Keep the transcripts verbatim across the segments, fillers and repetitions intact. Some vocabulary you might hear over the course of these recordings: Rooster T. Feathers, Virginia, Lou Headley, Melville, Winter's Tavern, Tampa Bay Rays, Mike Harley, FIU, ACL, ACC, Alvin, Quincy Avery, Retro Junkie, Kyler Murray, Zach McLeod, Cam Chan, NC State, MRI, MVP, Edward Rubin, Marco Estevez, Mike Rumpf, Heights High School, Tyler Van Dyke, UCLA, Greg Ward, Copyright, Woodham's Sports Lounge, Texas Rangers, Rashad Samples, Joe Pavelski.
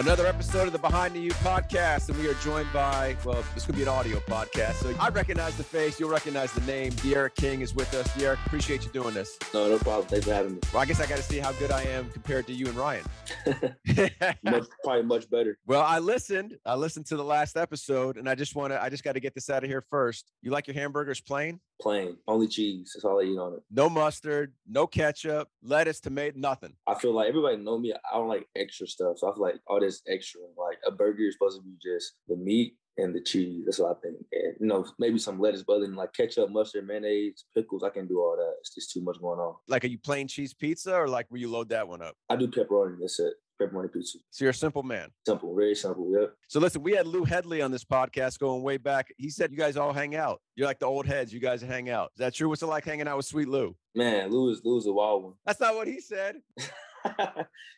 Another episode of the Behind the U podcast, and we are joined by, well, this could be an audio podcast, so I recognize the face, you'll recognize the name. Derek King is with us. Derek, appreciate you doing this. No, no problem. Thanks for having me. Well, I guess I got to see how good I am compared to you and Ryan. much, probably much better. Well, I listened. I listened to the last episode, and I just want to, I just got to get this out of here first. You like your hamburgers plain? Plain. Only cheese. That's all I eat on it. No mustard, no ketchup, lettuce, tomato, nothing. I feel like everybody know me. I don't like extra stuff. So I feel like all this extra, like a burger is supposed to be just the meat and the cheese. That's what I think. And, you know, maybe some lettuce, but other than like ketchup, mustard, mayonnaise, pickles, I can't do all that. It's just too much going on. Like, are you plain cheese pizza or like will you load that one up? I do pepperoni. That's it. Pepperoni pizza. So you're a simple man. Simple, very simple. Yep. So listen, we had Lou Headley on this podcast going way back. He said you guys all hang out. You're like the old heads. You guys hang out. Is that true? What's it like hanging out with Sweet Lou? Man, Lou is Lou's a wild one. That's not what he said.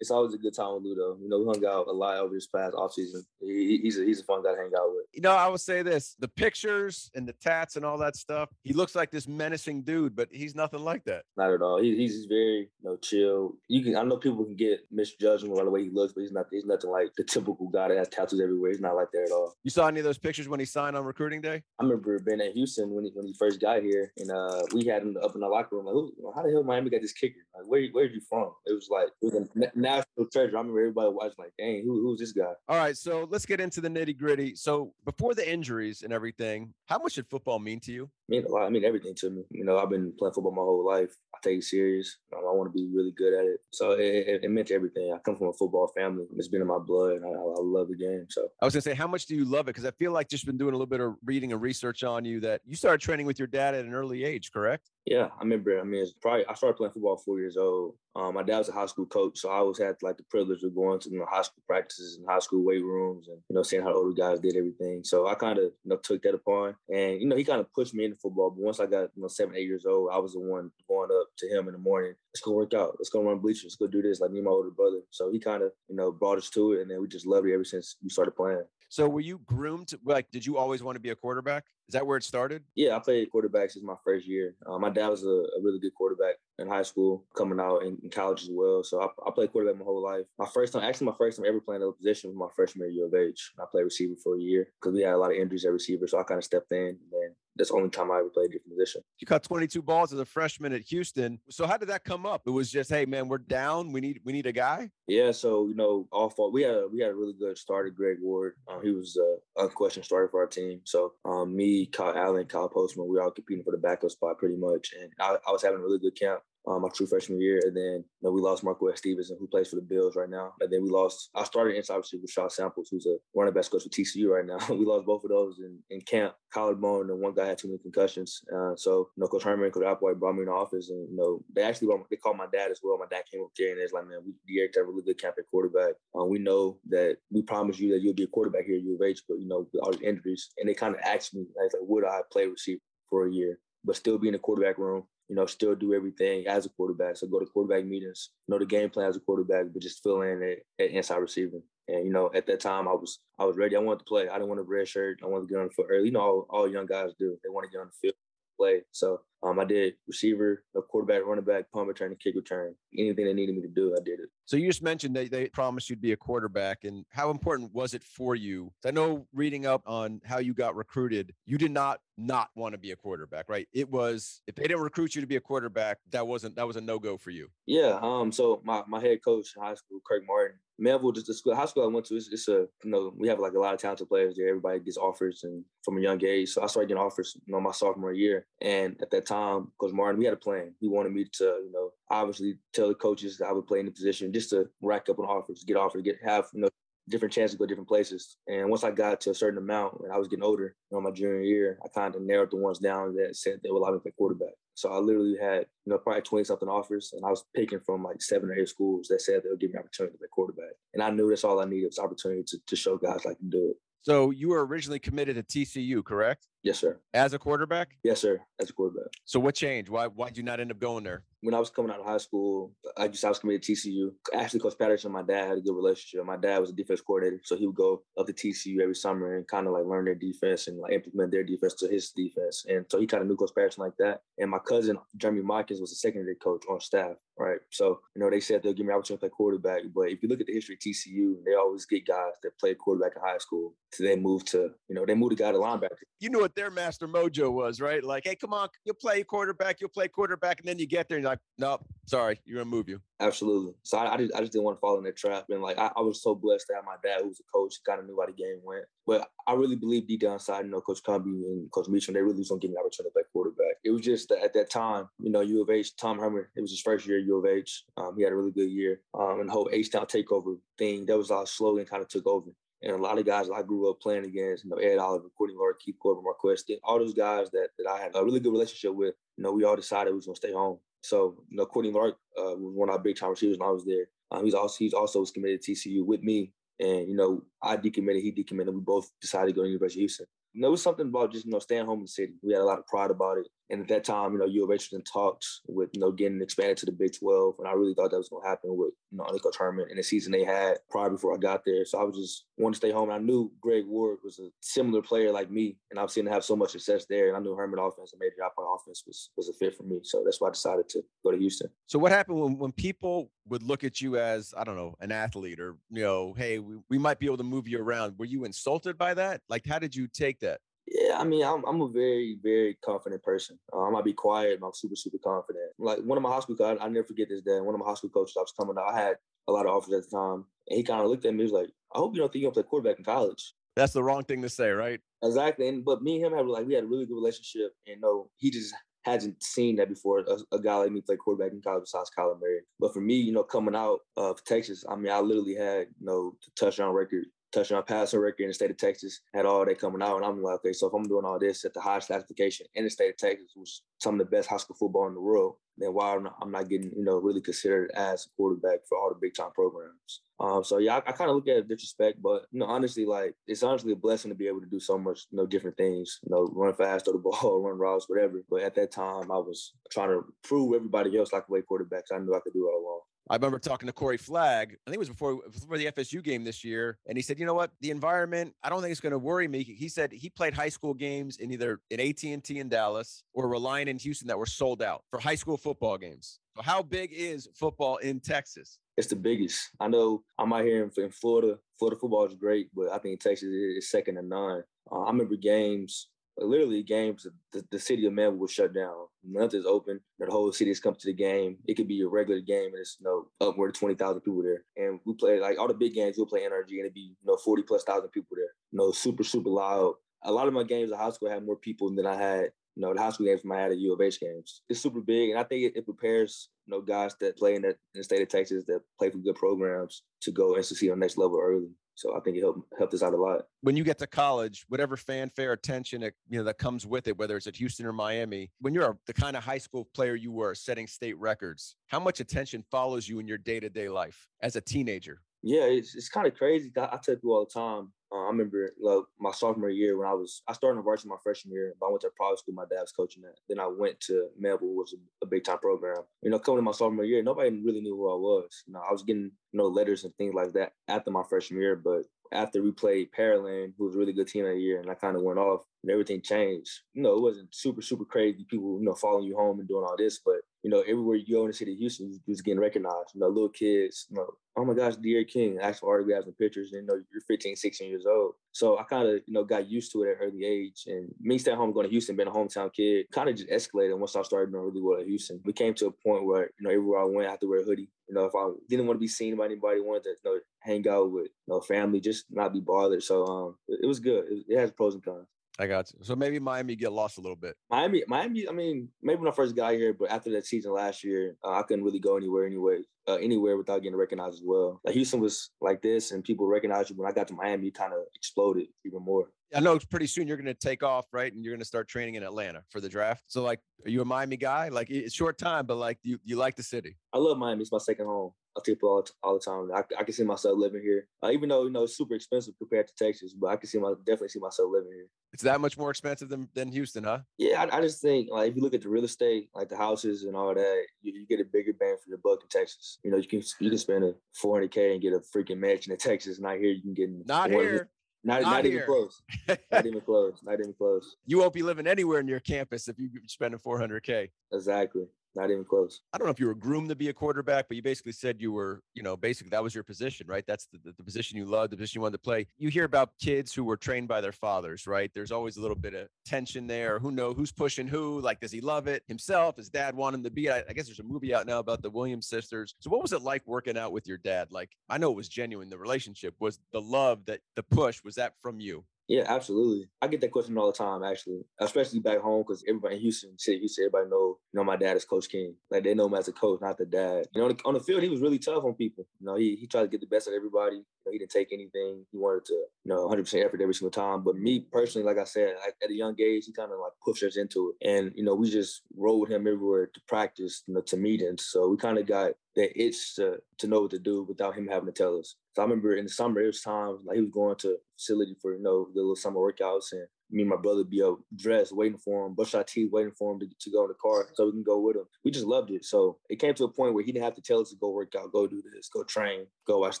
It's always a good time with Lou, though. You know, we hung out a lot over this past offseason. He, he's a he's a fun guy to hang out with. You know, I would say this: the pictures and the tats and all that stuff. He looks like this menacing dude, but he's nothing like that. Not at all. He, he's very, you know, chill. You can I know people can get misjudged by the way he looks, but he's not. He's nothing like the typical guy that has tattoos everywhere. He's not like that at all. You saw any of those pictures when he signed on recruiting day? I remember being at Houston when he when he first got here, and uh, we had him up in the locker room. Like, who, how the hell Miami got this kicker? Like, where where'd you from? It was like. It was a national treasure. I remember everybody watching like, dang, who, who's this guy? All right, so let's get into the nitty gritty. So before the injuries and everything, how much did football mean to you? I mean, a lot. I mean, everything to me. You know, I've been playing football my whole life. I take it serious. I, I want to be really good at it. So it, it, it meant everything. I come from a football family. It's been in my blood, and I, I love the game. So I was going to say, how much do you love it? Because I feel like just been doing a little bit of reading and research on you that you started training with your dad at an early age, correct? Yeah, I remember. I mean, it's probably I started playing football four years old. Um, my dad was a high school coach, so I always had like the privilege of going to, you know, high school practices and high school weight rooms, and you know, seeing how the older guys did everything. So I kind of, you know, took that upon, and you know, he kind of pushed me into football. But once I got, you know, seven, eight years old, I was the one going up to him in the morning. Let's go work out. Let's go run bleachers. Let's go do this. Like me and my older brother. So he kind of, you know, brought us to it, and then we just loved it ever since we started playing. So were you groomed? Like, did you always want to be a quarterback? Is that where it started? Yeah, I played quarterback since my first year. Um, my dad was a, a really good quarterback in high school, coming out in, in college as well. So I, I played quarterback my whole life. My first time, actually my first time ever playing another position was my freshman year of age. I played receiver for a year because we had a lot of injuries at receiver. So I kind of stepped in, and then that's the only time I ever played a different position. You caught twenty-two balls as a freshman at Houston. So how did that come up? It was just, hey man, we're down. We need we need a guy. Yeah. So you know, all fall we had a, we had a really good starter, Greg Ward. Um, he was an unquestioned starter for our team. So um, me, Kyle Allen, Kyle Postman, we were all competing for the backup spot pretty much, and I, I was having a really good camp. Um, my true freshman year, and then you know, we lost Marco Estevez, who plays for the Bills right now. And then we lost, I started inside receiver Rashad Samples, who's a running back coach for T C U right now. We lost both of those in, in camp, collarbone, and one guy had too many concussions. Uh, so, you know, Coach Herman and Coach Applewhite brought me in the office, and, you know, they actually they called my dad as well. My dad came up there, and it's like, man, we Derek had a really good camp at quarterback. Uh, we know that we promise you that you'll be a quarterback here at U of H, but, you know, with all the injuries. And they kind of asked me, like, would I play receiver for a year, but still be in the quarterback room? You know, still do everything as a quarterback. So go to quarterback meetings, know the game plan as a quarterback, but just fill in at, at inside receiving. And, you know, at that time, I was I was ready. I wanted to play. I didn't want to redshirt. I wanted to get on the field early. You know, all, all young guys do. They want to get on the field and play. So um, I did receiver, a quarterback, running back, punt return, kick return. Anything they needed me to do, I did it. So you just mentioned that they promised you'd be a quarterback. And how important was it for you? I know reading up on how you got recruited, you did not not want to be a quarterback, right? It was, if they didn't recruit you to be a quarterback, that wasn't, that was a no-go for you. Yeah. Um. So my, my head coach in high school, Kirk Martin, Melville, just the school, high school I went to, it's, it's a, you know, we have like a lot of talented players there. Everybody gets offers and from a young age. So I started getting offers, you know, my sophomore year. And at that time, Coach Martin, we had a plan. He wanted me to, you know, obviously tell the coaches that I would play in the position just to rack up on offers, get offers, get have, you know, different chances to go different places. And once I got to a certain amount and I was getting older, you know, my junior year, I kind of narrowed the ones down that said they would allow me to play quarterback. So I literally had, you know, probably twenty-something offers, and I was picking from like seven or eight schools that said they would give me an opportunity to play quarterback. And I knew that's all I needed was opportunity to, to show guys I can do it. So you were originally committed to T C U, correct? Yes, sir. As a quarterback? Yes, sir. As a quarterback. So what changed? Why why did you not end up going there? When I was coming out of high school, I just I was committed to T C U. Actually, Coach Patterson, my dad, had a good relationship. My dad was a defense coordinator, so he would go up to T C U every summer and kind of like learn their defense and like implement their defense to his defense. And so he kind of knew Coach Patterson like that. And my cousin, Jeremy Marcus, was a secondary coach on staff, right? So, you know, they said they'll give me an opportunity to play quarterback. But if you look at the history of T C U, they always get guys that play quarterback in high school. So they move to, you know, they move the guy to linebacker. You knew what their master mojo was, right? Like, hey, come on, you'll play quarterback, you'll play quarterback. And then you get there and you're like, nope, sorry, you're going to move you. Absolutely. So I, I, just, I just didn't want to fall in that trap. And like, I, I was so blessed to have my dad, who was a coach, kind of knew how the game went. But I really believe deep down inside, you know, Coach Cumby and Coach Meacham, they really was going to give me an opportunity to play quarterback. It was just that at that time, you know, U of H, Tom Herman, it was his first year at U of H. Um, he had a really good year. Um, and the whole H-Town takeover thing, that was our slogan, kind of took over. And a lot of guys I grew up playing against, you know, Ed Oliver, Courtney Lark, Keith Corbin, Marquest, all those guys that, that I had a really good relationship with, you know, we all decided we was going to stay home. So, you know, Courtney Lark uh, was one of our big time receivers when I was there. Um, he's also he's also was committed to T C U with me. And, you know, I decommitted, he decommitted. We both decided to go to the University of Houston. And there was something about just, you know, staying home in the city. We had a lot of pride about it. And at that time, you know, U of H was in talks with, you know, getting expanded to the Big twelve. And I really thought that was going to happen with, you know, Coach Herman and the season they had prior before I got there. So I was just wanting to stay home. And I knew Greg Ward was a similar player like me. And I've seen him have so much success there. And I knew Herman offense and Major Outpoint offense was, was a fit for me. So that's why I decided to go to Houston. So what happened when, when people would look at you as, I don't know, an athlete or, you know, hey, we, we might be able to move you around. Were you insulted by that? Like, how did you take that? Yeah, I mean, I'm I'm a very, very confident person. Um, I might be quiet, but I'm super, super confident. Like, one of my high school coaches, I'll never forget this day. One of my high school coaches, I was coming out, I had a lot of offers at the time, and he kind of looked at me, he was like, I hope you don't think you're going to play quarterback in college. That's the wrong thing to say, right? Exactly. And but me and him, had like we had a really good relationship, and no, he just hasn't seen that before, a, a guy like me play quarterback in college besides Kyler Murray. But for me, you know, coming out of Texas, I mean, I literally had, you know, the touchdown record. touchdown passing record in the state of Texas, had all that coming out. And I'm like, okay, so if I'm doing all this at the highest classification in the state of Texas, which is some of the best high school football in the world, then why I'm not, I'm not getting, you know, really considered as a quarterback for all the big-time programs. Um, so, yeah, I, I kind of look at it with disrespect, but, you know, honestly, like, it's honestly a blessing to be able to do so much, you know, different things, you know, run fast, throw the ball, run routes, whatever. But at that time, I was trying to prove everybody else I could play quarterback. I knew I could do it all along. I remember talking to Corey Flagg, I think it was before, before the F S U game this year. And he said, you know what, the environment, I don't think it's going to worry me. He said he played high school games in either in A T and T in Dallas or Ryan in Houston that were sold out for high school football games. So how big is football in Texas? It's the biggest. I know I'm out here in, in Florida. Florida football is great, but I think Texas is second to none. Uh, I remember games. Literally, games, the, the city of Manvel was shut down. Nothing's open. The whole city has come to the game. It could be a regular game, and it's, you know, upward to twenty thousand people there. And we play, like, all the big games, we'll play N R G, and it'd be, you know, forty plus thousand people there. You know, super, super loud. A lot of my games at high school had more people than I had, you know, the high school games from I had at U of H games. It's super big, and I think it, it prepares, you know, guys that play in the, in the state of Texas that play for good programs to go and succeed on the next level early. So I think it helped helped us out a lot. When you get to college, whatever fanfare, attention, it, you know, that comes with it, whether it's at Houston or Miami, when you're a, the kind of high school player you were, setting state records, how much attention follows you in your day-to-day life as a teenager? Yeah, it's it's kind of crazy. I, I tell people all the time. Uh, I remember like my sophomore year when I was, I started in varsity my freshman year, but I went to a private school my dad was coaching at. Then I went to Melville, which was a, a big-time program. You know, coming to my sophomore year, nobody really knew who I was. You know, I was getting, you know, letters and things like that after my freshman year, but after we played Pearland, who was a really good team that year, and I kind of went off, and everything changed. You know, it wasn't super, super crazy, people, you know, following you home and doing all this, but, you know, everywhere you go in the city of Houston, you was getting recognized. You know, little kids, you know, oh my gosh, Derek King, asked for autographs and pictures, and, you know, you're fifteen, sixteen years old. So I kind of, you know, got used to it at an early age. And me staying home, going to Houston, being a hometown kid, kind of just escalated once I started doing really well at Houston. We came to a point where, you know, everywhere I went, I had to wear a hoodie. You know, if I didn't want to be seen by anybody, wanted to, you know, hang out with, you know, family, just not be bothered. So um, it was good. It, it has pros and cons. I got you. So maybe Miami get lost a little bit. Miami, Miami. I mean, maybe when I first got here, but after that season last year, uh, I couldn't really go anywhere anyway, uh, anywhere without getting recognized as well. Like Houston was like this, and people recognized you. When I got to Miami, it kind of exploded even more. I know pretty soon you're going to take off, right? And you're going to start training in Atlanta for the draft. So, like, are you a Miami guy? Like, it's short time, but, like, you, you like the city. I love Miami. It's my second home. I tell people all, all the time, I, I can see myself living here, uh, even though, you know, it's super expensive compared to Texas, but I can see my definitely see myself living here. It's that much more expensive than, than Houston, huh? Yeah, I, I just think, like, if you look at the real estate, like the houses and all that, you, you get a bigger bang for your buck in Texas. You know, you can you can spend a four hundred K and get a freaking mansion in Texas, and out here you can get not four hundred here. Not, not, not even close. Not even close. Not even close. You won't be living anywhere near campus if you're spending four hundred K. Exactly. Not even close. I don't know if you were groomed to be a quarterback, but you basically said you were, you know, basically that was your position, right? That's the, the, the position you loved, the position you wanted to play. You hear about kids who were trained by their fathers, right? There's always a little bit of tension there. Who knows who's pushing who? Like, does he love it himself? His dad want him to be? I, I guess there's a movie out now about the Williams sisters. So what was it like working out with your dad? Like, I know it was genuine. The relationship was the love that the push was that from you? Yeah, absolutely. I get that question all the time, actually, especially back home, because everybody in Houston, shit, Houston, everybody know, you know, my dad is Coach King. Like, they know him as a coach, not the dad. You know, on the, on the field, he was really tough on people. You know, he he tried to get the best of everybody. You know, he didn't take anything. He wanted to, you know, one hundred percent effort every single time. But me personally, like I said, like, at a young age, he kind of like pushed us into it. And, you know, we just rode with him everywhere to practice, you know, to meetings. So we kind of got that itch to, to know what to do without him having to tell us. So I remember in the summer, it was times like he was going to facility for, you know, the little summer workouts, and me and my brother be up dressed, waiting for him, brush our teeth, waiting for him to, to go in the car so we can go with him. We just loved it. So it came to a point where he didn't have to tell us to go work out, go do this, go train, go watch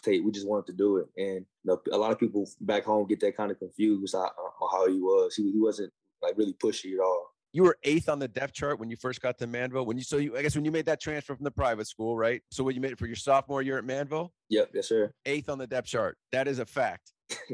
tape. We just wanted to do it. And, you know, a lot of people back home get that kind of confused on how he was. He, he wasn't like really pushy at all. You were eighth on the depth chart when you first got to Manvel. When you, so you, I guess when you made that transfer from the private school, right? So when you made it for your sophomore year at Manvel? Yep, yes, sir. Eighth on the depth chart. That is a fact.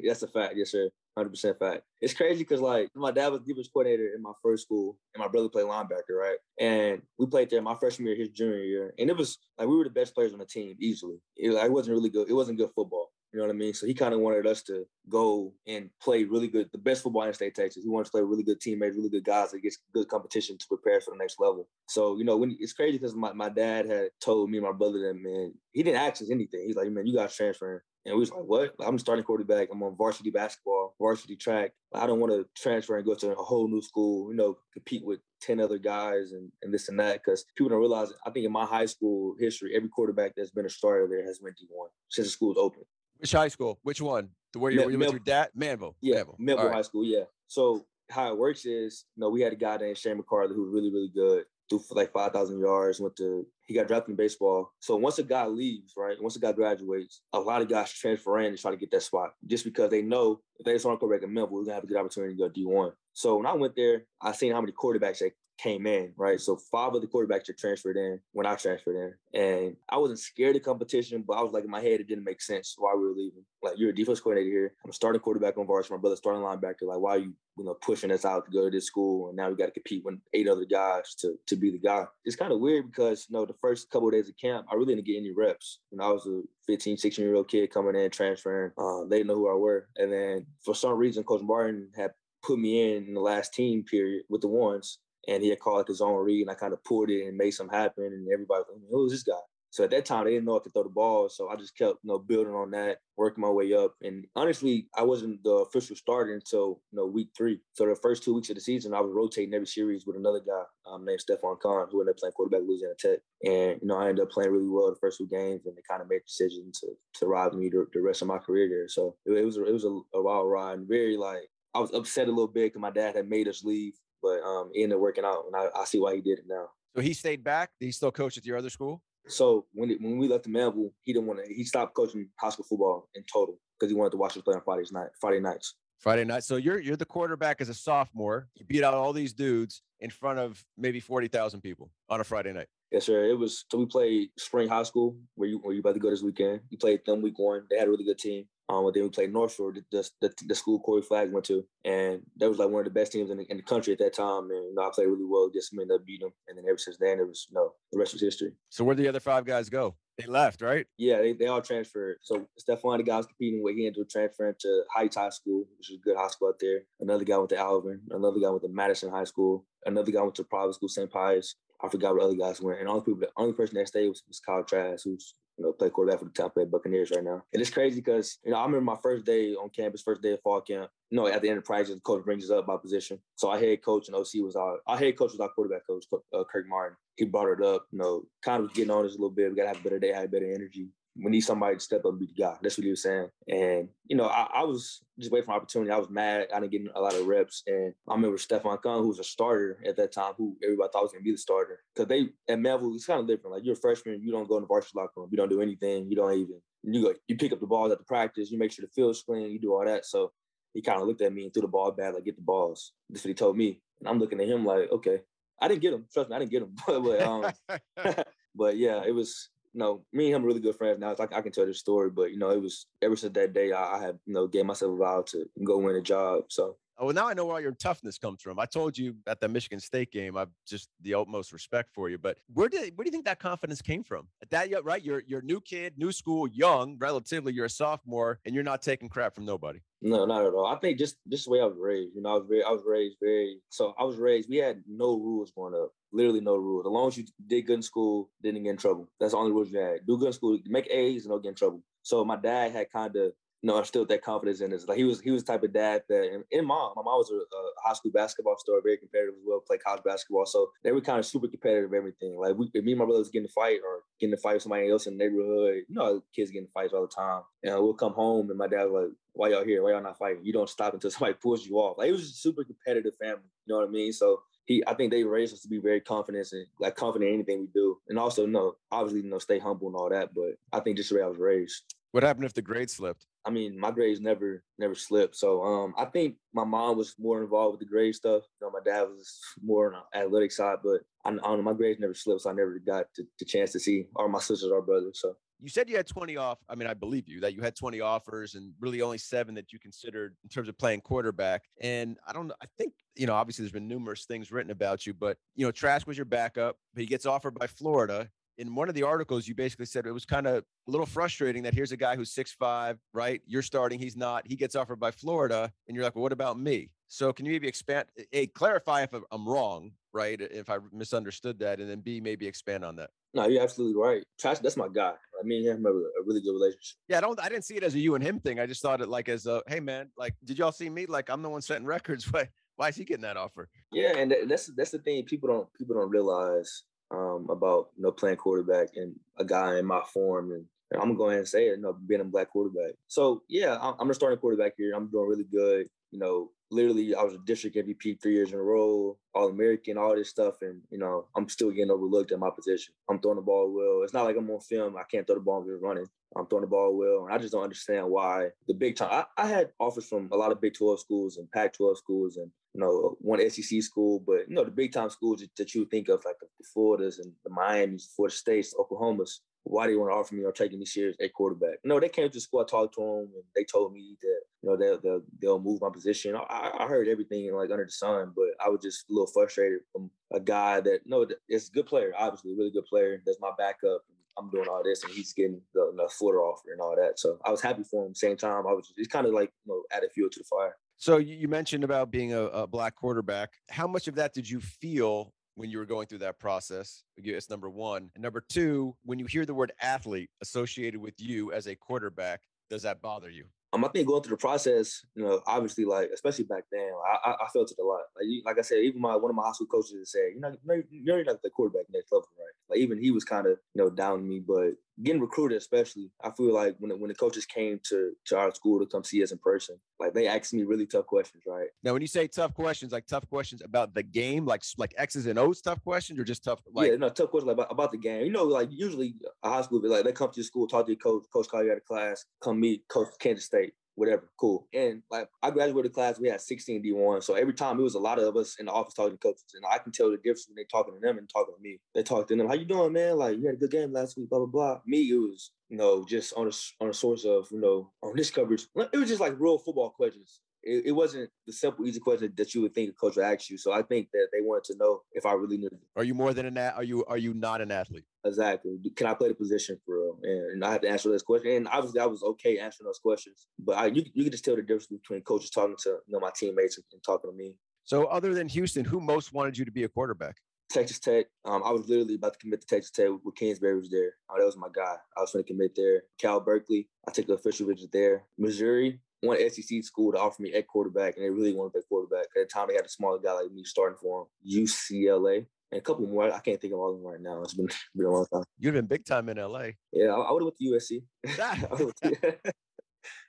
That's a fact, yes, sir. one hundred percent fact. It's crazy because, like, my dad was defense coordinator in my first school, and my brother played linebacker, right? And we played there my freshman year, his junior year. And it was, like, we were the best players on the team, easily. It, like, it wasn't really good. It wasn't good football. You know what I mean? So he kind of wanted us to go and play really good, the best football in the state of Texas. He wanted to play really good teammates, really good guys that gets good competition to prepare for the next level. So, you know, when it's crazy because my, my dad had told me and my brother that, man, he didn't ask us anything. He's like, man, you guys transferring. And we was like, what? I'm a starting quarterback. I'm on varsity basketball, varsity track. I don't want to transfer and go to a whole new school, you know, compete with ten other guys and, and this and that. Because people don't realize, I think in my high school history, every quarterback that's been a starter there has been D one since the school's open. Which high school? Which one? The where you, where you Mel- went through that? Manvel. Yeah, Manvel, Manvel right. High School, yeah. So how it works is, you know, we had a guy named Shane McCarley who was really, really good, threw for like five thousand yards, went to – he got drafted in baseball. So once a guy leaves, right, once a guy graduates, a lot of guys transfer in and try to get that spot just because they know if they start quarterback at Manvel, we're going to have a good opportunity to go D one. So when I went there, I seen how many quarterbacks they came in, right? So five of the quarterbacks are transferred in when I transferred in. And I wasn't scared of competition, but I was like, in my head, it didn't make sense why we were leaving. Like, you're a defense coordinator here. I'm starting quarterback on varsity. My brother's starting linebacker. Like, why are you, you know, pushing us out to go to this school? And now we got to compete with eight other guys to, to be the guy. It's kind of weird because, you know, the first couple of days of camp, I really didn't get any reps. You know, I was a fifteen, sixteen-year-old kid coming in, transferring. Um, they didn't know who I were. And then for some reason, Coach Martin had put me in in the last team period with the ones. And he had called his own read, and I kind of pulled it and made something happen. And everybody was like, who is this guy? So at that time, they didn't know I could throw the ball. So I just kept, you know, building on that, working my way up. And honestly, I wasn't the official starter until, you know, week three. So the first two weeks of the season, I was rotating every series with another guy um, named Stefon Kahn, who ended up playing quarterback at Louisiana Tech. And, you know, I ended up playing really well the first two games, and they kind of made a decision to, to ride me the, the rest of my career there. So it, it was, it was a, a wild ride, and very, like, I was upset a little bit because my dad had made us leave. But um, it ended up working out, and I, I see why he did it now. So he stayed back? Did he still coach at your other school? So when it, when we left the Manvel, he didn't want to. He stopped coaching high school football in total because he wanted to watch us play on Fridays night, Friday nights. Friday night. So you're you're the quarterback as a sophomore. You beat out all these dudes in front of maybe forty thousand people on a Friday night. Yes, sir. It was. So we played Spring High School, where you where you about to go this weekend. We played them week one. They had a really good team. Um, but then we played North Shore, the, the, the school Corey Flagg went to, and that was like one of the best teams in the, in the country at that time. And, you know, I played really well, just ended up beating them. And then ever since then, it was, you know, the rest was history. So where'd the other five guys go? They left, right? Yeah, they, they all transferred. So Stefan, the guy I was competing with, he ended up transferring to Heights High School, which is a good high school out there. Another guy went to Alvin. Another guy went to Madison High School. Another guy went to private school, Saint Pius. I forgot what other guys went. And all the people, the only person that stayed was, was Kyle Trask, who's you know, play quarterback for the Tampa Bay Buccaneers right now. And it's crazy because, you know, I remember my first day on campus, first day of fall camp, you know, at the end of practice, the coach brings us up by position. So our head coach and O C was our, our head coach was our quarterback coach, uh, Kirk Martin. He brought it up, you know, kind of getting on us a little bit. We got to have a better day, have better energy. We need somebody to step up and be the guy. That's what he was saying. And, you know, I, I was just waiting for an opportunity. I was mad. I didn't get a lot of reps. And I remember Stefon Kahn, who was a starter at that time, who everybody thought was going to be the starter. Because they, at Manvel, it's kind of different. Like, you're a freshman. You don't go in the varsity locker room. You don't do anything. You don't even – you go, you pick up the balls at the practice. You make sure the field's clean. You do all that. So he kind of looked at me and threw the ball back, like, get the balls. That's what he told me. And I'm looking at him like, okay. I didn't get him. Trust me, I didn't get him. but, um, but, yeah, it was – No, me and him are really good friends now. It's like I can tell this story, but, you know, it was ever since that day I, I have, you know, gave myself a vow to go win a job. So. Oh, well, now I know where your toughness comes from. I told you at that Michigan State game, I've just the utmost respect for you. But where did where do you think that confidence came from? At that, right? You're you're new kid, new school, young, relatively. You're a sophomore, and you're not taking crap from nobody. No, not at all. I think just just the way I was raised. You know, I was very, I was raised very. So I was raised. We had no rules growing up. Literally no rules. As long as you did good in school, didn't get in trouble. That's the only rules you had. Do good in school, make A's, and don't get in trouble. So my dad had kind of. No, I still have that confidence in us. Like he was, he was the type of dad that, and, and mom, my mom was a, a high school basketball star, very competitive as well, played college basketball. So they were kind of super competitive, everything. Like we, if me and my brother was getting a fight or getting a fight with somebody else in the neighborhood, you know, kids getting fights all the time. And we'll come home and my dad was like, why y'all here? Why y'all not fighting? You don't stop until somebody pulls you off. Like it was just a super competitive family. You know what I mean? So he, I think they raised us to be very confident and like confident in anything we do. And also, you know, obviously, you know, stay humble and all that. But I think just the way I was raised. What happened if the grade slipped? I mean, my grades never, never slipped. So um, I think my mom was more involved with the grade stuff. You know, my dad was more on the athletic side, but I, I don't know, my grades never slipped. So I never got the, the chance to see all my sisters, our brothers. So you said you had twenty off. I mean, I believe you that you had twenty offers and really only seven that you considered in terms of playing quarterback. And I don't know. I think, you know, obviously there's been numerous things written about you, but, you know, Trask was your backup, but he gets offered by Florida. In one of the articles, you basically said it was kind of a little frustrating that here's a guy who's six five, right? You're starting, he's not. He gets offered by Florida, and you're like, well, what about me? So can you maybe expand, A, clarify if I'm wrong, right? If I misunderstood that, and then B, maybe expand on that. No, you're absolutely right. Trash, that's my guy. I mean, him have a really good relationship. Yeah, I don't. I didn't see it as a you and him thing. I just thought it like as a, hey, man, like, did y'all see me? Like, I'm the one setting records, but why is he getting that offer? Yeah, and that's that's the thing people don't people don't realize. Um, about, you know, playing quarterback and a guy in my form. And, and I'm going to go ahead and say it, you know, being a black quarterback. So, yeah, I'm, I'm a starting quarterback here. I'm doing really good. You know, literally, I was a district M V P three years in a row, All-American, all this stuff. And, you know, I'm still getting overlooked at my position. I'm throwing the ball well. It's not like I'm on film. I can't throw the ball when I'm running. I'm throwing the ball well. And I just don't understand why the big time. I, I had offers from a lot of Big twelve schools and Pac twelve schools and, you know, one S E C school, but, you know, the big time schools that you think of, like the Floridas and the Miamis, Florida States, Oklahomas, why do you want to offer me or taking me serious at quarterback? No, they came to the school, I talked to them, and they told me that, you know, they'll, they'll, they'll move my position. I, I heard everything, like, under the sun, but I was just a little frustrated from a guy that, you know, it's a good player, obviously, a really good player. That's my backup. I'm doing all this, and he's getting the, the Florida offer and all that. So I was happy for him. Same time, I was just, it's kind of like, you know, added fuel to the fire. So you mentioned about being a, a black quarterback. How much of that did you feel when you were going through that process? That's number one. And number two, when you hear the word athlete associated with you as a quarterback, does that bother you? Um, I think going through the process, you know, obviously, like, especially back then, I, I, I felt it a lot. Like, you, like I said, even my one of my high school coaches said, you know, you're not the quarterback next level, right? Like, even he was kind of, you know, down me, but getting recruited, especially, I feel like when the, when the coaches came to, to our school to come see us in person, like, they asked me really tough questions, right? Now, when you say tough questions, like tough questions about the game, like like X's and O's tough questions, or just tough? Like- yeah, no, tough questions about, about the game. You know, like, usually a high school, like, they come to your school, talk to your coach, coach call you out of class, come meet Coach Kansas State, whatever, cool. And, like, I graduated class, we had sixteen D one, so every time it was a lot of us in the office talking to coaches, and I can tell the difference when they talking to them and talking to me. They talk to them, how you doing, man? Like, you had a good game last week, blah, blah, blah. Me, it was, you know, just on a, on a source of, you know, on this coverage. It was just, like, real football questions. It, it wasn't the simple, easy question that you would think a coach would ask you, so I think that they wanted to know if I really knew. Are you more than an athlete? Are you, are you not an athlete? Exactly. Can I play the position for real? And, and I have to answer this question. And obviously, I was okay answering those questions. But I, you you can just tell the difference between coaches talking to, you know, my teammates and, and talking to me. So other than Houston, who most wanted you to be a quarterback? Texas Tech, um, I was literally about to commit to Texas Tech when Kingsbury was there. Oh, that was my guy. I was going to commit there. Cal Berkeley, I took the official visit there. Missouri, one S E C school to offer me at quarterback, and they really wanted to play quarterback. At the time, they had a smaller guy like me starting for them. U C L A. And a couple more. I can't think of all of them right now. It's been, been a long time. You've been big time in L A. Yeah, I, I would have went to U S C. I would've went to, yeah.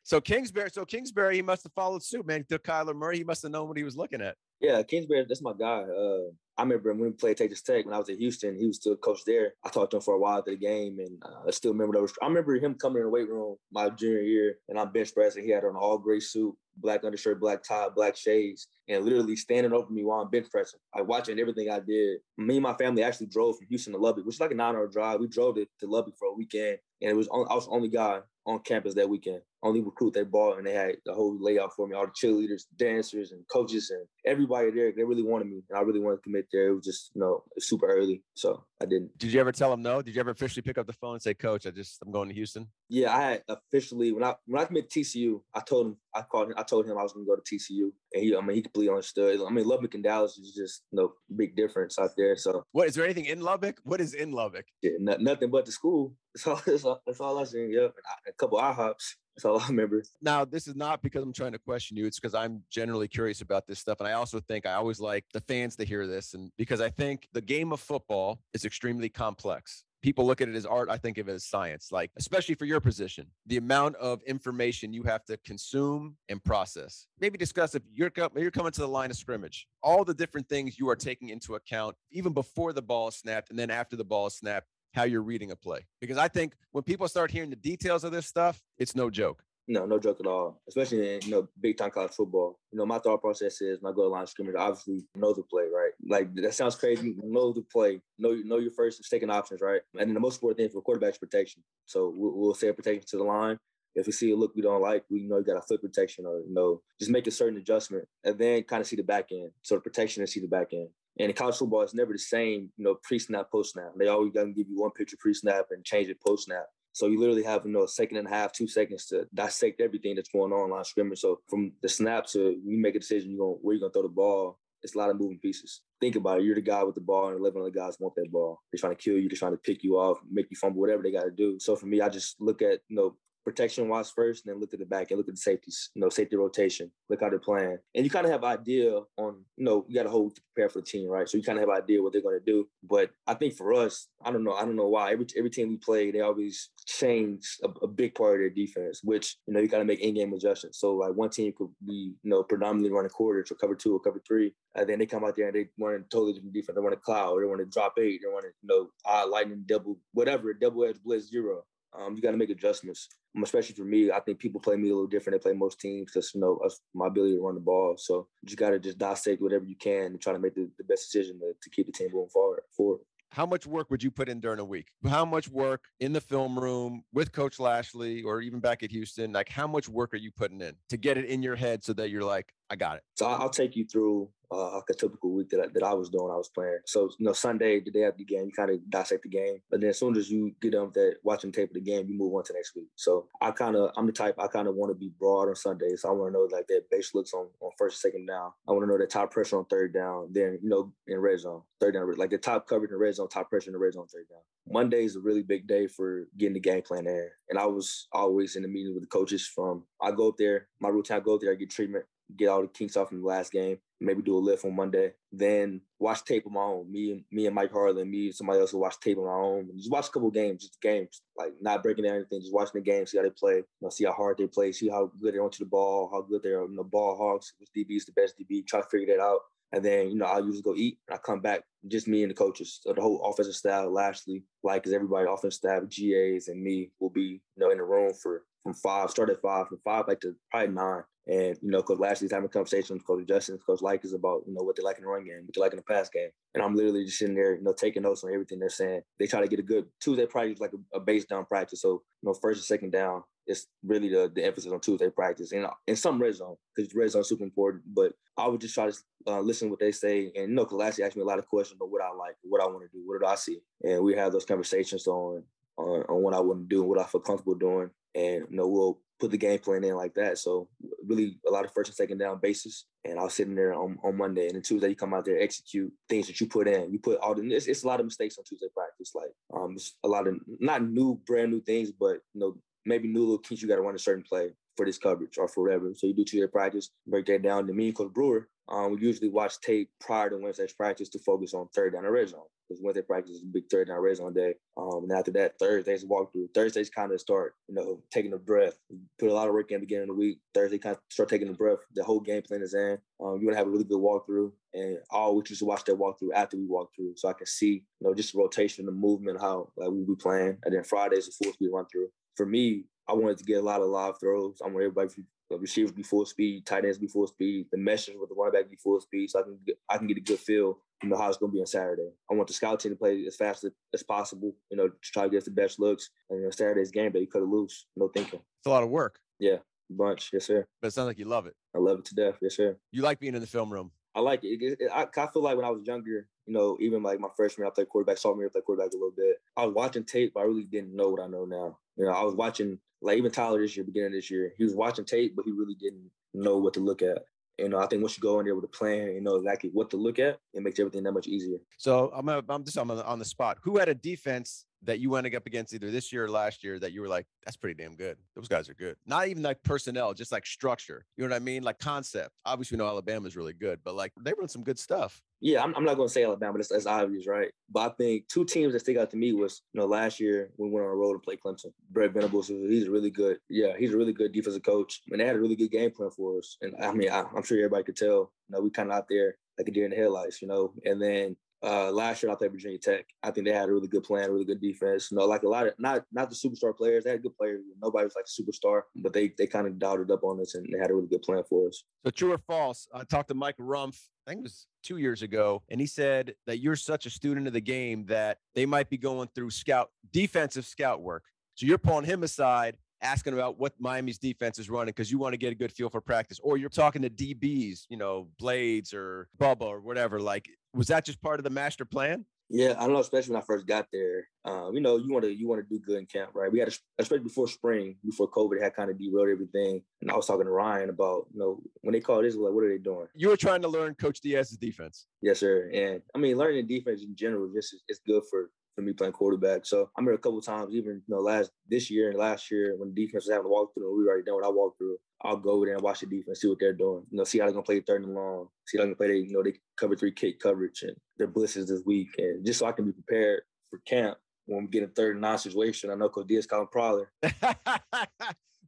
So Kingsbury, so Kingsbury, he must have followed suit, man. Took Kyler Murray, he must have known what he was looking at. Yeah, Kingsbury, that's my guy. Uh, I remember when we played Texas Tech when I was at Houston. He was still coach there. I talked to him for a while after the game, and uh, I still remember those. I remember him coming in the weight room my junior year, and I'm bench pressing. He had on an all gray suit, black undershirt, black tie, black shades, and literally standing over me while I'm bench pressing. Like watching everything I did. Me and my family actually drove from Houston to Lubbock, which is like a nine-hour drive. We drove to, to Lubbock for a weekend, and it was on, I was the only guy on campus that weekend. Only recruit they bought, and they had the whole layout for me, all the cheerleaders, dancers, and coaches, and everybody there. They really wanted me, and I really wanted to commit there. It was just, you know, super early, so I didn't. Did you ever tell them no? Did you ever officially pick up the phone and say, Coach, I just, I'm going to Houston? Yeah, I had officially, when I when I committed to T C U, I told him, I called him, I told him I was going to go to T C U, and he, I mean, he completely understood. I mean, Lubbock and Dallas is just, you know, big difference out there, so. What, is there anything in Lubbock? What is in Lubbock? Yeah, n- nothing but the school. That's all, that's all, that's all I seen, yeah. A couple IHOPs. That's all I remember. Now, this is not because I'm trying to question you. It's because I'm generally curious about this stuff. And I also think I always like the fans to hear this. And because I think the game of football is extremely complex. People look at it as art. I think of it as science, like, especially for your position, the amount of information you have to consume and process. Maybe discuss if you're, you're coming to the line of scrimmage, all the different things you are taking into account, even before the ball is snapped and then after the ball is snapped, how you're reading a play. Because I think when people start hearing the details of this stuff, it's no joke. No, no joke at all, especially in, you know, big-time college football. You know, my thought process is when I go to line of scrimmage, obviously know the play, right? Like, that sounds crazy. Know the play. Know, know your first mistaken options, right? And then the most important thing for quarterback's protection. So we'll, we'll set protection to the line. If we see a look we don't like, we know you got to flip protection or, you know, just make a certain adjustment and then kind of see the back end. So the protection and see the back end. And in college football, it's never the same, you know, pre-snap, post-snap. They always got to give you one picture pre-snap and change it post-snap. So you literally have, you know, a second and a half, two seconds to dissect everything that's going on line scrimmage. So from the snap to you make a decision, you're gonna, where you're going to throw the ball, it's a lot of moving pieces. Think about it. You're the guy with the ball and eleven other guys want that ball. They're trying to kill you. They're trying to pick you off, make you fumble, whatever they got to do. So for me, I just look at, you know, protection-wise first, and then look at the back and look at the safeties, you know, safety rotation, look how they're playing. And you kind of have an idea on, you know, you got to hold to prepare for the team, right? So you kind of have an idea what they're going to do. But I think for us, I don't know. I don't know why. Every every team we play, they always change a, a big part of their defense, which, you know, you got to make in-game adjustments. So, like, one team could be, you know, predominantly running quarters or cover two or cover three. And then they come out there and they run a totally different defense. They run a cloud. They run a drop eight. They run a, you know, odd lightning, double, whatever, double-edge blitz zero. Um, you got to make adjustments, um, especially for me. I think people play me a little different. They play most teams because, you know, us, my ability to run the ball. So you got to just dissect whatever you can and try to make the, the best decision to, to keep the team going forward. forward. How much work would you put in during a week? How much work in the film room with Coach Lashlee or even back at Houston? Like, how much work are you putting in to get it in your head so that you're like, I got it? So I'll take you through uh, like a typical week that I, that I was doing, I was playing. So, you know, Sunday, the day after the game, you kind of dissect the game. But then as soon as you get done with that, watching tape of the game, you move on to next week. So I kind of, I'm the type, I kind of want to be broad on Sundays. So I want to know, like, their base looks on, on first and second down. I want to know their top pressure on third down, then, you know, in red zone, third down, like the top coverage in red zone, top pressure in the red zone, third down. Monday is a really big day for getting the game plan there. And I was always in the meeting with the coaches from, I go up there, my routine, I go up there, I get treatment, get all the kinks off in the last game, maybe do a lift on Monday, then watch tape on my own. Me and me and Mike Harley and me and somebody else will watch tape on my own. And just watch a couple of games, just games, like not breaking down anything, just watching the game, see how they play, you know, see how hard they play, see how good they're onto the ball, how good they're on the ball hogs, which D B is the best D B, try to figure that out. And then, you know, I'll usually go eat and I come back, just me and the coaches. So the whole offensive staff, Lashlee, like, because everybody, offensive staff, G As and me will be, you know, in the room for from five, start at five, from five like to probably nine. And, you know, Coach Lashlee's having conversations with Coach Justin, Coach Like is about, you know, what they like in the run game, what they like in the pass game. And I'm literally just sitting there, you know, taking notes on everything they're saying. They try to get a good Tuesday practice, like a, a base down practice. So, you know, first and second down, it's really the, the emphasis on Tuesday practice and in some red zone, because red zone is super important. But I would just try to uh, listen to what they say. And, you know, Coach Lashlee asked me a lot of questions about what I like, what I want to do, what did I see. And we have those conversations on on, on what I want to do and what I feel comfortable doing. And, you know, we'll put the game plan in like that. So really a lot of first and second down basis. And I was sitting there on, on Monday, and then Tuesday you come out there, execute things that you put in. You put all the, it's, it's a lot of mistakes on Tuesday practice. Like um, it's a lot of not new, brand new things, but, you know, maybe new little kinks. You got to run a certain play for this coverage or forever. So you do Tuesday practice, break that down. To me and Coach Brewer, um, we usually watch tape prior to Wednesday's practice to focus on third down and red zone, because Wednesday practice is a big third down red zone day. Um, and after that, Thursday's walkthrough. Thursday's kind of start, you know, taking a breath. You put a lot of work in the beginning of the week. Thursday kind of start taking a breath. The whole game plan is in. Um, you want to have a really good walkthrough. And I always used to watch that walkthrough after we walk through, so I can see, you know, just the rotation, the movement, how like we be playing. And then Friday's a full speed run through. For me, I wanted to get a lot of live throws. I want everybody to the receivers be full speed, tight ends be full speed, the message with the running back be full speed, so I can get, I can get a good feel, you know, how it's going to be on Saturday. I want the scout team to play as fast as possible, you know, to try to get the best looks. And, you know, Saturday's game day, you cut it loose, no thinking. It's a lot of work. Yeah, a bunch, yes, sir. But it sounds like you love it. I love it to death, yes, sir. You like being in the film room. I like it. it, it I, I feel like when I was younger, you know, even like my freshman year, I played quarterback, sophomore year, I played quarterback a little bit. I was watching tape, but I really didn't know what I know now. You know, I was watching, like, even Tyler this year, beginning of this year, he was watching tape, but he really didn't know what to look at. You know, I think once you go in there with a plan, you know exactly what to look at, it makes everything that much easier. So I'm a, I'm just I'm on the, on the spot. Who had a defense that you went up against either this year or last year that you were like, that's pretty damn good? Those guys are good. Not even like personnel, just like structure. You know what I mean? Like concept. Obviously, we know Alabama's really good, but like they run some good stuff. Yeah, I'm, I'm not going to say Alabama, that's, that's obvious, right? But I think two teams that stick out to me was, you know, last year we went on a road to play Clemson. Brett Venables, he's really good. Yeah, he's a really good defensive coach. And they had a really good game plan for us. And I mean, I, I'm sure everybody could tell, you know, we kind of out there like a deer in the headlights, you know. And then uh, last year I played Virginia Tech. I think they had a really good plan, really good defense. You know, like a lot of, not not the superstar players. They had good players. Nobody was like a superstar, but they they kind of dialed it up on us, and they had a really good plan for us. So true or false, I talked to Mike Rumpf, I think it was two years ago, and he said that you're such a student of the game that they might be going through scout defensive scout work. So you're pulling him aside, asking about what Miami's defense is running because you want to get a good feel for practice, or you're talking to D Bs, you know, Blades or Bubba or whatever. Like, was that just part of the master plan? Yeah, I know, especially when I first got there. Um, you know, you want to you want to do good in camp, right? We had, a, especially before spring, before COVID had kind of derailed everything. And I was talking to Ryan about, you know, when they call this, like, what are they doing? You were trying to learn Coach Diaz's defense. Yes, sir. And I mean, learning defense in general, just is, is good for, for me playing quarterback. So I remember a couple of times, even, you know, last this year and last year when the defense was having a walkthrough and we were already done what I walked through, I'll go over there and watch the defense, see what they're doing. You know, see how they're gonna play third and long, see how they're gonna play they, you know, they cover three kick coverage and their blitzes this week, and just so I can be prepared for camp when we get a third and nine situation. I know Coach Diaz calling Prowler.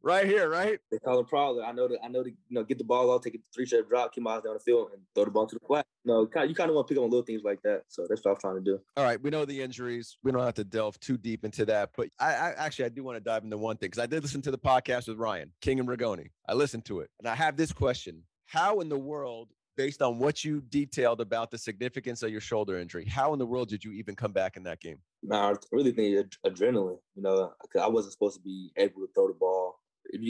Right here, right? They call him Prowler. I know that I know to, you know, get the ball out, take a three-step drop, keep my eyes down the field, and throw the ball to the flat. You know, you kind of want to pick up on little things like that. So that's what I'm trying to do. All right. We know the injuries. We don't have to delve too deep into that. But I, I actually, I do want to dive into one thing, because I did listen to the podcast with Ryan, King and Rigoni. I listened to it. And I have this question. How in the world, based on what you detailed about the significance of your shoulder injury, how in the world did you even come back in that game? Nah, I really think adrenaline. You know, cause I wasn't supposed to be able to throw the ball.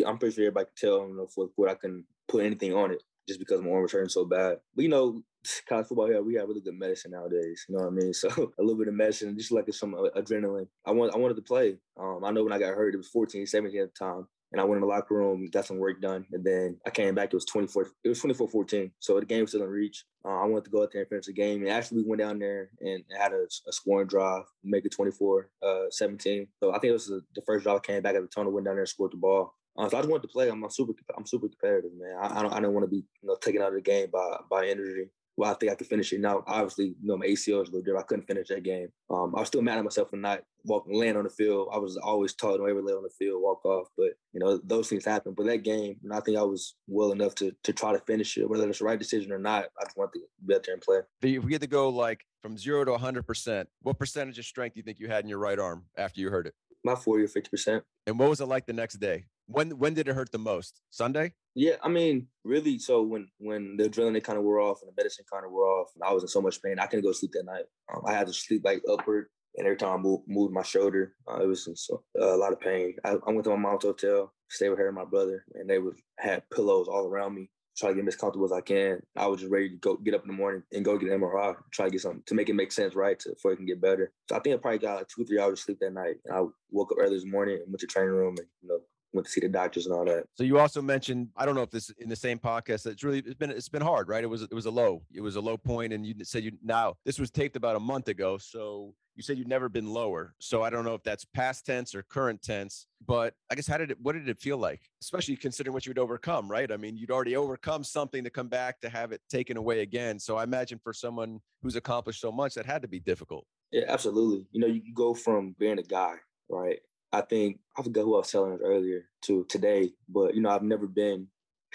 I'm pretty sure everybody could tell, you know, fourth quarter, I couldn't put anything on it just because my arm was hurting so bad. But, you know, college football here, we have really good medicine nowadays. You know what I mean? So a little bit of medicine, just like some adrenaline. I want, I wanted to play. Um, I know when I got hurt, it was fourteen, seventeen at the time. And I went in the locker room, got some work done. And then I came back, it was twenty-four. It was twenty-four fourteen. So the game was still in reach. Uh, I wanted to go out there and finish the game. And actually, we went down there and had a, a scoring drive, make it twenty-four seventeen. Uh, so I think it was the, the first drive I came back at the tunnel, went down there and scored the ball. Uh, so I just wanted to play. I'm, I'm super I'm super competitive, man. I, I don't I don't want to be, you know, taken out of the game by, by injury. Well, I think I could finish it. Now, obviously, you know, my A C L is a little different. I couldn't finish that game. Um, I was still mad at myself for not walking, laying on the field. I was always taught, don't ever lay on the field, walk off. But, you know, those things happen. But that game, and I think I was well enough to to try to finish it. Whether it's the right decision or not, I just want to be out there and play. If we get to go, like, from zero to one hundred percent, what percentage of strength do you think you had in your right arm after you hurt it? About forty or fifty percent. And what was it like the next day? When when did it hurt the most? Sunday? Yeah, I mean, really. So when when the adrenaline kind of wore off and the medicine kind of wore off, I was in so much pain. I couldn't go to sleep that night. Um, I had to sleep like upward, and every time I moved, moved my shoulder, uh, it was in so, uh, a lot of pain. I, I went to my mom's hotel, stayed with her and my brother, and they would, had pillows all around me. try to get them as comfortable as I can. I was just ready to go get up in the morning and go get an M R I, try to get something to make it make sense, right, to, before it can get better. So I think I probably got like two, three hours of sleep that night. And I woke up early this morning and went to the training room and, you know, went to see the doctors and all that. So you also mentioned, I don't know if this in the same podcast, it's really, it's been, it's been hard, right? It was, it was a low, it was a low point. And you said you, now this was taped about a month ago. So you said you'd never been lower. So I don't know if that's past tense or current tense, but I guess how did it, what did it feel like? Especially considering what you would overcome, right? I mean, you'd already overcome something to come back to have it taken away again. So I imagine for someone who's accomplished so much, that had to be difficult. Yeah, absolutely. You know, you go from being a guy, right? I think, I forgot who I was telling earlier to today, but, you know, I've never been,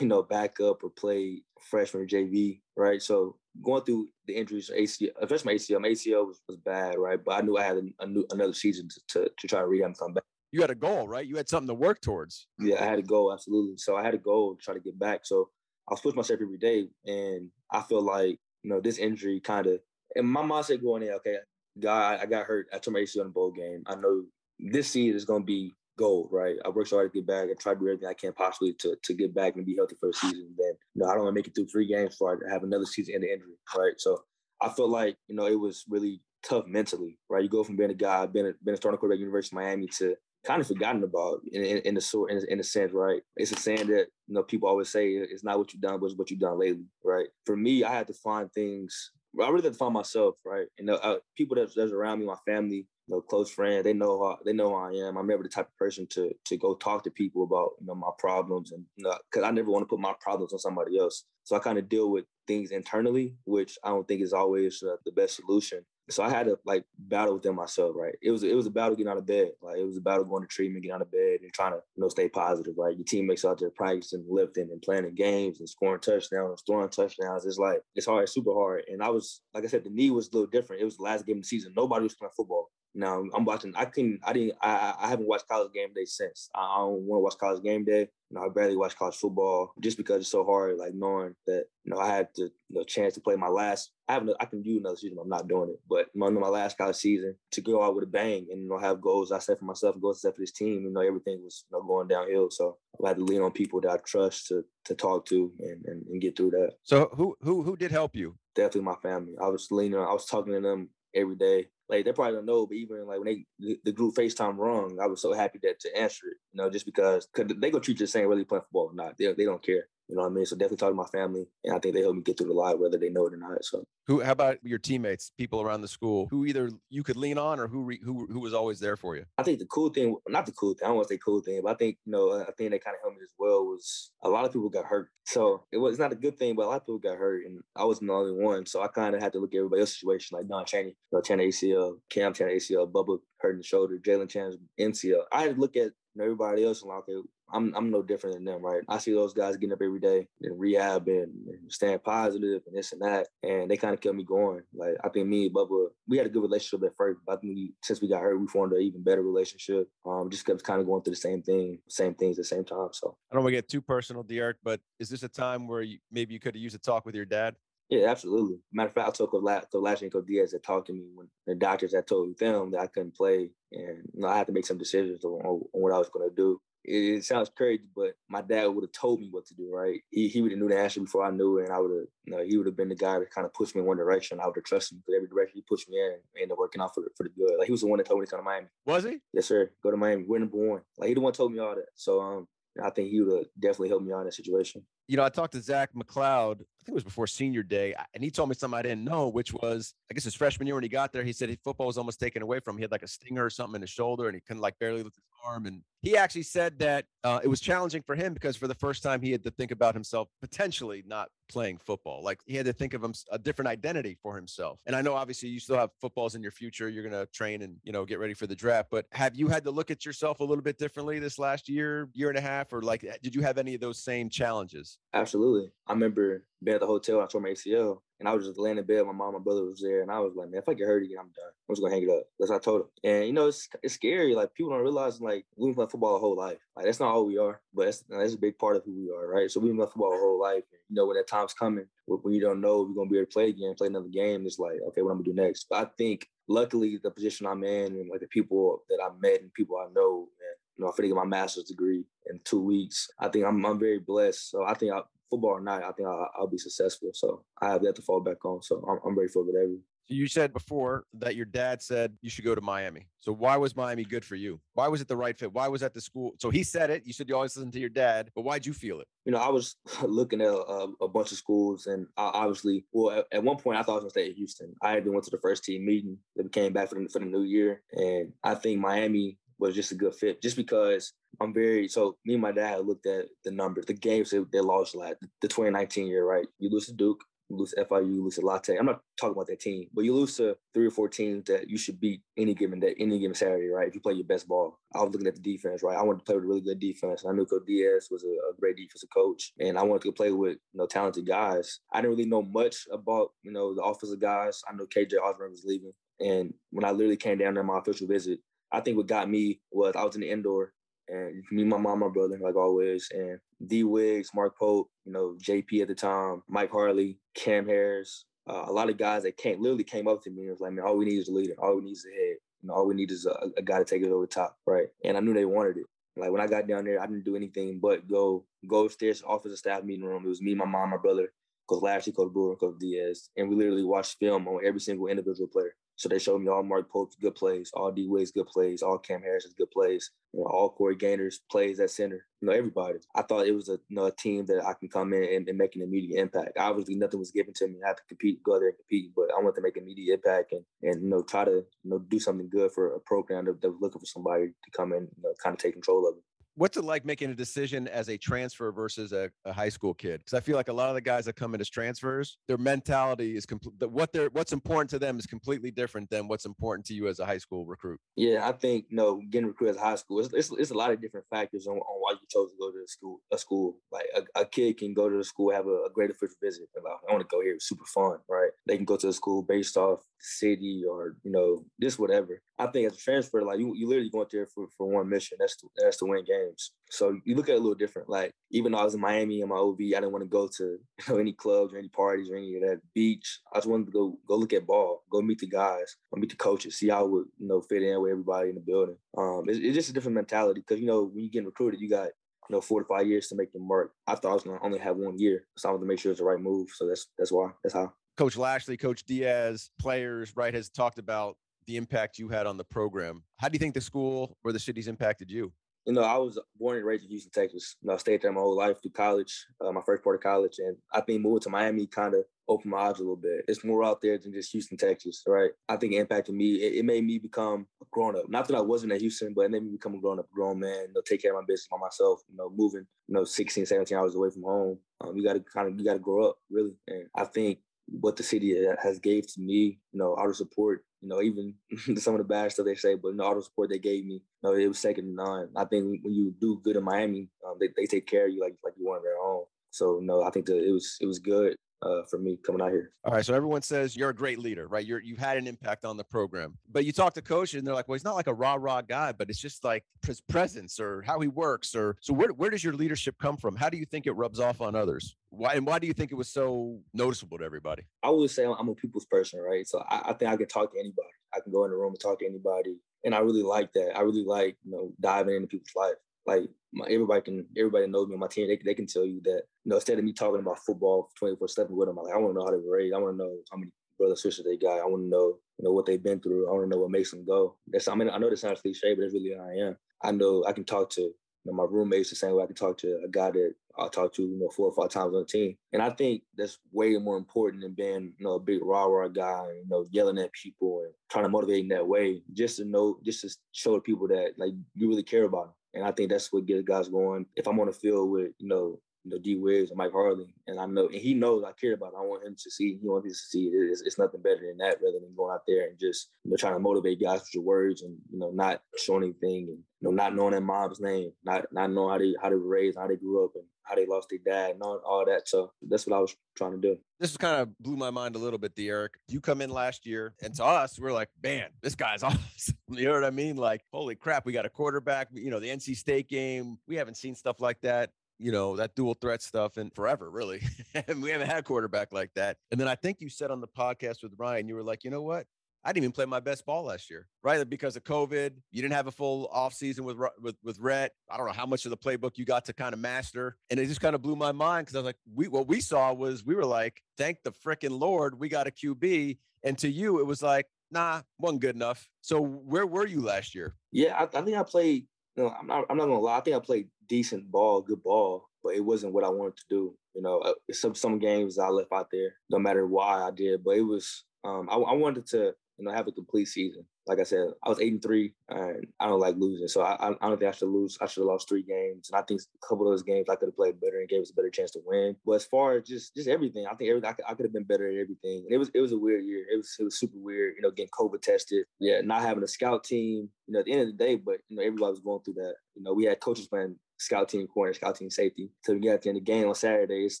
you know, back up or played freshman or J V, right? So going through the injuries, A C L, especially my A C L, my A C L was, was bad, right? But I knew I had a, a new, another season to, to, to try to rehab and come back. You had a goal, right? You had something to work towards. Yeah, I had a goal, absolutely. So I had a goal to try to get back. So I was pushing myself every day, and I feel like, you know, this injury kind of, and my mindset going in, okay, God, I got hurt. I tore my A C L in the bowl game. I know this season is going to be gold, right? I worked so hard to get back. I tried to do everything I can possibly to, to get back and be healthy for the season. Then, you know, I don't want to make it through three games before I have another season and the injury, right? So I felt like, you know, it was really tough mentally, right? You go from being a guy, being a, being a starting quarterback at University of Miami to kind of forgotten about in, in, in, the sort, in, in a sense, right? It's a saying that, you know, people always say it's not what you've done, but it's what you've done lately, right? For me, I had to find things. I really had to find myself, right? And the, uh, people that's, that's around me, my family, you know, close friends, they know how, they know who I am. I'm never the type of person to to go talk to people about, you know, my problems, and you know, because I never want to put my problems on somebody else. So I kind of deal with things internally, which I don't think is always uh, the best solution. So I had to like battle within myself, right? It was it was a battle getting out of bed, like it was a battle going to treatment, getting out of bed, and trying to, you know, stay positive. Like your teammates out there practicing, lifting, and playing in games, and scoring touchdowns, throwing touchdowns. It's like it's hard, it's super hard. And I was, like I said, the knee was a little different. It was the last game of the season. Nobody was playing football. Now I'm watching. I couldn't. I didn't. I, I haven't watched college game day since. I don't want to watch college game day. You know, I barely watch college football just because it's so hard. Like knowing that, you know, I had the, you know, chance to play my last. I have. No, I can do another season. I'm not doing it. But my, my last college season to go out with a bang and, you know, have goals I set for myself, and goals I set for this team. You know, everything was, you know, going downhill. So I had to lean on people that I trust to to talk to and, and, and get through that. So who who who did help you? Definitely my family. I was leaning. I was talking to them every day. Like, they probably don't know, but even, like, when they the group FaceTime rung, I was so happy that to answer it, you know, just because cause they go treat you the same, whether you playing football or not. They, they don't care, you know what I mean? So definitely talk to my family, and I think they helped me get through the lot, whether they know it or not. So who? How about your teammates, people around the school, who either you could lean on or who re, who who was always there for you? I think the cool thing, not the cool thing, I don't want to say cool thing, but I think, you know, a thing that kind of helped me as well was a lot of people got hurt. So it was not a good thing, but a lot of people got hurt, and I wasn't the only one. So I kind of had to look at everybody else's situation, like Don Chaney, you know, Chaney A C L. Cam Chan A C L, Bubba hurting the shoulder, Jalen Chan's M C L. I had to look at everybody else and like, okay, I'm I'm no different than them, right? I see those guys getting up every day and rehab and, and staying positive and this and that, and they kind of kept me going. Like, I think me and Bubba, we had a good relationship at first, but I think we, since we got hurt, we formed an even better relationship. Um, just kept kind of going through the same thing, same things at the same time. So I don't want to get too personal, Derek, but is this a time where you, maybe you could have used a talk with your dad? Yeah, absolutely. Matter of fact, I told Lashenko Diaz that talked to me when the doctors had told them that I couldn't play, and, you know, I had to make some decisions on, on what I was going to do. It, it sounds crazy, but my dad would have told me what to do, right? He he would have knew the answer before I knew, and I would have, you know, he would have been the guy that kind of pushed me in one direction. I would have trusted him because every direction he pushed me in ended up working out for, for the good. Like, he was the one that told me to come to Miami. Was he? Yes, sir. Go to Miami. We're number one. Like, he the one told me all that. So, um. I think he would definitely help me out in that situation. You know, I talked to Zach McLeod, I think it was before senior day, and he told me something I didn't know, which was, I guess his freshman year when he got there, he said his football was almost taken away from him. He had like a stinger or something in his shoulder, and he couldn't like barely lift his arm. And he actually said that uh, it was challenging for him because for the first time he had to think about himself potentially not playing football. Like, he had to think of him, a different identity for himself. And I know obviously you still have footballs in your future. You're going to train and, you know, get ready for the draft, but have you had to look at yourself a little bit differently this last year, year and a half, or like, did you have any of those same challenges? Absolutely. I remember being at the hotel when I tore my A C L, and I was just laying in bed. My mom, my brother was there, and I was like, man, if I get hurt again, I'm done. I'm just going to hang it up. That's what I told him. And, you know, it's it's scary. Like, people don't realize, like, we've been playing football our whole life. Like, that's not all we are, but that's, that's a big part of who we are, right? So we've been playing football our whole life. And, you know, when that time's coming, when you don't know if you're going to be able to play again, play another game, it's like, okay, what I'm going to do next? But I think, luckily, the position I'm in and, like, the people that I met and people I know, and, you know, I'm finna get my master's degree in two weeks. I think I'm I'm very blessed. So I think I, football or not, I think I'll, I'll be successful. So I have that to fall back on. So I'm, I'm ready for whatever. You said before that your dad said you should go to Miami. So why was Miami good for you? Why was it the right fit? Why was that the school? So he said it. You said you always listen to your dad, but why'd you feel it? You know, I was looking at a, a bunch of schools, and I obviously, well, at, at one point I thought I was going to stay at Houston. I had been went to the first team meeting. Then came back for the, for the new year, and I think Miami was just a good fit, just because I'm very, so me and my dad looked at the numbers, the games they, they lost a lot. The twenty nineteen year, right? You lose to Duke. You lose to F I U, you lose to La Tech. I'm not talking about that team, but you lose to three or four teams that you should beat any given day, any given Saturday, right? If you play your best ball. I was looking at the defense, right? I wanted to play with a really good defense. And I knew Coach Diaz was a, a great defensive coach, and I wanted to play with, you know, talented guys. I didn't really know much about, you know, the offensive guys. I knew K J Osborne was leaving, and when I literally came down there on my official visit, I think what got me was I was in the indoor, and me, my mom, my brother, like always, and D. Wiggs, Mark Pope, you know, J P at the time, Mike Harley, Cam Harris, uh, a lot of guys that came, literally came up to me and was like, man, all we need is a leader. All we need is a head. You know, all we need is a, a guy to take it over the top, right? And I knew they wanted it. Like, when I got down there, I didn't do anything but go go upstairs to the office and staff meeting room. It was me, my mom, my brother, Coach Lashley, Coach Brewer, Coach Diaz, and we literally watched film on every single individual player. So they showed me all Mark Pope's good plays, all D. Wade's good plays, all Cam Harris's good plays, you know, all Corey Gaynor's plays at center, you know, everybody. I thought it was a, you know, a team that I can come in and, and make an immediate impact. Obviously, nothing was given to me. I had to compete, go out there and compete, but I wanted to make an immediate impact and, and you know, try to, you know, do something good for a program that, that was looking for somebody to come in and, you know, kind of take control of it. What's it like making a decision as a transfer versus a, a high school kid? Because I feel like a lot of the guys that come in as transfers, their mentality is complete. What they're what's important to them is completely different than what's important to you as a high school recruit. Yeah, I think you know, getting recruited as a high school, it's, it's it's a lot of different factors on, on why you chose to go to the school. A school like a, a kid can go to the school, have a, a great official visit. Like, I want to go here, it's super fun, right? They can go to the school based off city or you know this whatever. I think as a transfer, like you, you literally go out there for, for one mission. That's to, that's to win games. So you look at it a little different. Like, even though I was in Miami and my O V, I didn't want to go to you know, any clubs or any parties or any of that beach. I just wanted to go go look at ball, go meet the guys, go meet the coaches, see how I would you know fit in with everybody in the building. Um, it's, it's just a different mentality because, you know, when you get recruited, you got you know four to five years to make your mark. I thought I was going to only have one year, so I wanted to make sure it's the right move. So that's that's why. That's how. Coach Lashley, Coach Diaz, players, right, has talked about the impact you had on the program. How do you think the school or the city's impacted you? You know, I was born and raised in Houston, Texas. You know, I stayed there my whole life through college, uh, my first part of college. And I think moving to Miami kind of opened my eyes a little bit. It's more out there than just Houston, Texas, right? I think it impacted me. It, it made me become a grown-up. Not that I wasn't at Houston, but it made me become a grown-up, grown man, you know, take care of my business by myself, you know, moving, you know, sixteen, seventeen hours away from home. Um, you got to kind of, you got to grow up, really. And I think what the city has gave to me, you know, all the support, you know, even some of the bad stuff they say, but you know, all the support they gave me, you know, it was second to none. I think when you do good in Miami, um, they, they take care of you like like you want their own. So, you know, I think that it was it was good uh, for me coming out here. All right. So everyone says you're a great leader, right? You're you've had an impact on the program, but you talk to coach and they're like, well, he's not like a rah rah guy, but it's just like his presence or how he works. Or so where where does your leadership come from? How do you think it rubs off on others? Why and why do you think it was so noticeable to everybody? I would say I'm a people's person, right? So I, I think I can talk to anybody. I can go in the room and talk to anybody, and I really like that. I really like you know diving into people's life. Like my, everybody can, everybody knows me on my team. They, they can tell you that, you know, instead of me talking about football twenty-four seven with them, I'm like, I want to know how they were raised. I want to know how many brothers and sisters they got. I want to know, you know, what they've been through. I want to know what makes them go. That's, I mean, I know this sounds cliche, but that's really how I am. I know I can talk to you know, my roommates the same way I can talk to a guy that I'll talk to, you know, four or five times on the team. And I think that's way more important than being, you know, a big rah-rah guy, and, you know, yelling at people and trying to motivate in that way, just to know, just to show the people that, like, you really care about them. And I think that's what gets guys going. If I'm on the field with, you know, you know, D. Wiggs and Mike Harley, and I know, and he knows I care about it. I want him to succeed. He wants me to succeed. It's, it's nothing better than that, rather than going out there and just, you know, trying to motivate guys with your words and, you know, not showing anything and, you know, not knowing their mom's name, not not knowing how they how they were raised, how they grew up, and how they lost their dad, and all, all that. So that's what I was trying to do. This kind of blew my mind a little bit, Derek. You come in last year, and to us, we're like, man, this guy's awesome. You know what I mean? Like, holy crap, we got a quarterback. You know, the N C State game, we haven't seen stuff like that. You know, that dual threat stuff and forever, really. And we haven't had a quarterback like that. And then I think you said on the podcast with Ryan, you were like, you know what? I didn't even play my best ball last year, right? Because of COVID, you didn't have a full offseason with, with, with Rhett. I don't know how much of the playbook you got to kind of master. And it just kind of blew my mind because I was like, we, what we saw was we were like, thank the frickin' Lord, we got a Q B. And to you, it was like, nah, wasn't good enough. So where were you last year? Yeah, I, I think I played, you know, I'm not, I'm not going to lie. I think I played decent ball, good ball, but it wasn't what I wanted to do. You know, some, some games I left out there, no matter why I did, but it was, um, I, I wanted to, you know, have a complete season. Like I said, I was eight and three, and I don't like losing. So I, I don't think I should lose. I should have lost three games, and I think a couple of those games I could have played better and gave us a better chance to win. But as far as just just everything, I think everything I could, I could have been better at everything. And it was it was a weird year. It was it was super weird. You know, getting COVID tested, yeah, not having a scout team. You know, at the end of the day, but you know, everybody was going through that. You know, we had coaches playing scout team corner, scout team safety. So we got at the end of the game on Saturday, it's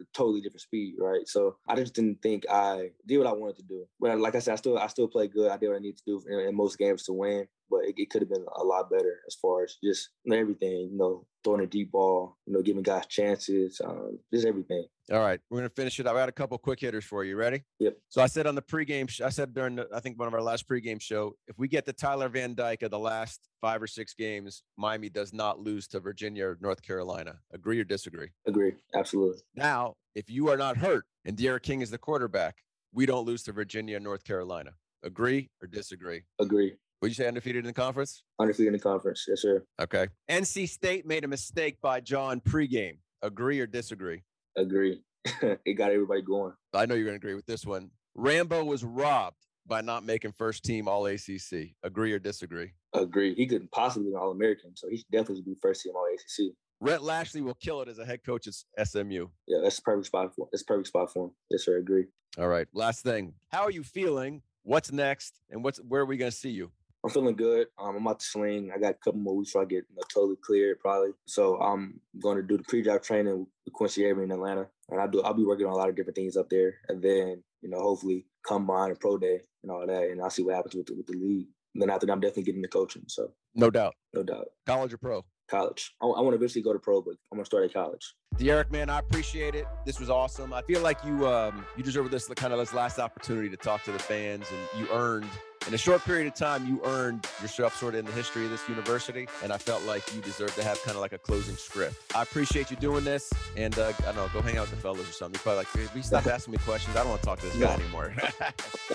a totally different speed, right? So I just didn't think I did what I wanted to do. But like I said, I still I still play good. I did what I need to do in, in most games to win, but it, it could have been a lot better as far as just everything, you know, throwing a deep ball, you know, giving guys chances, um, just everything. All right, we're going to finish it up. I got a couple quick hitters for you. Ready? Yep. So I said on the pregame, sh- I said during, the, I think, one of our last pregame show, if we get the Tyler Van Dyke of the last five or six games, Miami does not lose to Virginia or North Carolina. Agree or disagree? Agree. Absolutely. Now, if you are not hurt and Derek King is the quarterback, we don't lose to Virginia and North Carolina. Agree or disagree? Agree. Would you say undefeated in the conference? Undefeated in the conference. Yes, sir. Okay. N C State made a mistake by John pregame. Agree or disagree? Agree. It got everybody going. I know you're going to agree with this one. Rambo was robbed by not making first team All A C C. Agree or disagree? Agree. He couldn't possibly be an All-American, so he should definitely be first team All A C C. Rhett Lashlee will kill it as a head coach at S M U. Yeah, that's the perfect spot for him. That's the perfect spot for him. Yes, sir. Agree. All right. Last thing. How are you feeling? What's next? And what's where are we going to see you? I'm feeling good. Um, I'm about to sling. I got a couple more weeks so I get you know, totally cleared probably. So I'm going to do the pre-job training with Quincy Avery in Atlanta. And I do, I'll be working on a lot of different things up there. And then, you know, hopefully combine and pro day and all that. And I'll see what happens with the, with the league. And then after that, I'm definitely getting into coaching. So no doubt. No doubt. College or pro? College. I, I want to eventually go to pro, but I'm going to start at college. Derek, man, I appreciate it. This was awesome. I feel like you, um, you deserve this kind of this last opportunity to talk to the fans, and you earned in a short period of time, you earned yourself sort of in the history of this university, and I felt like you deserved to have kind of like a closing script. I appreciate you doing this, and uh, I don't know, go hang out with the fellas or something. You're probably like, hey, stop asking me questions. I don't want to talk to this guy anymore.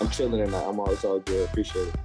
I'm chilling and I'm always all good. Appreciate it.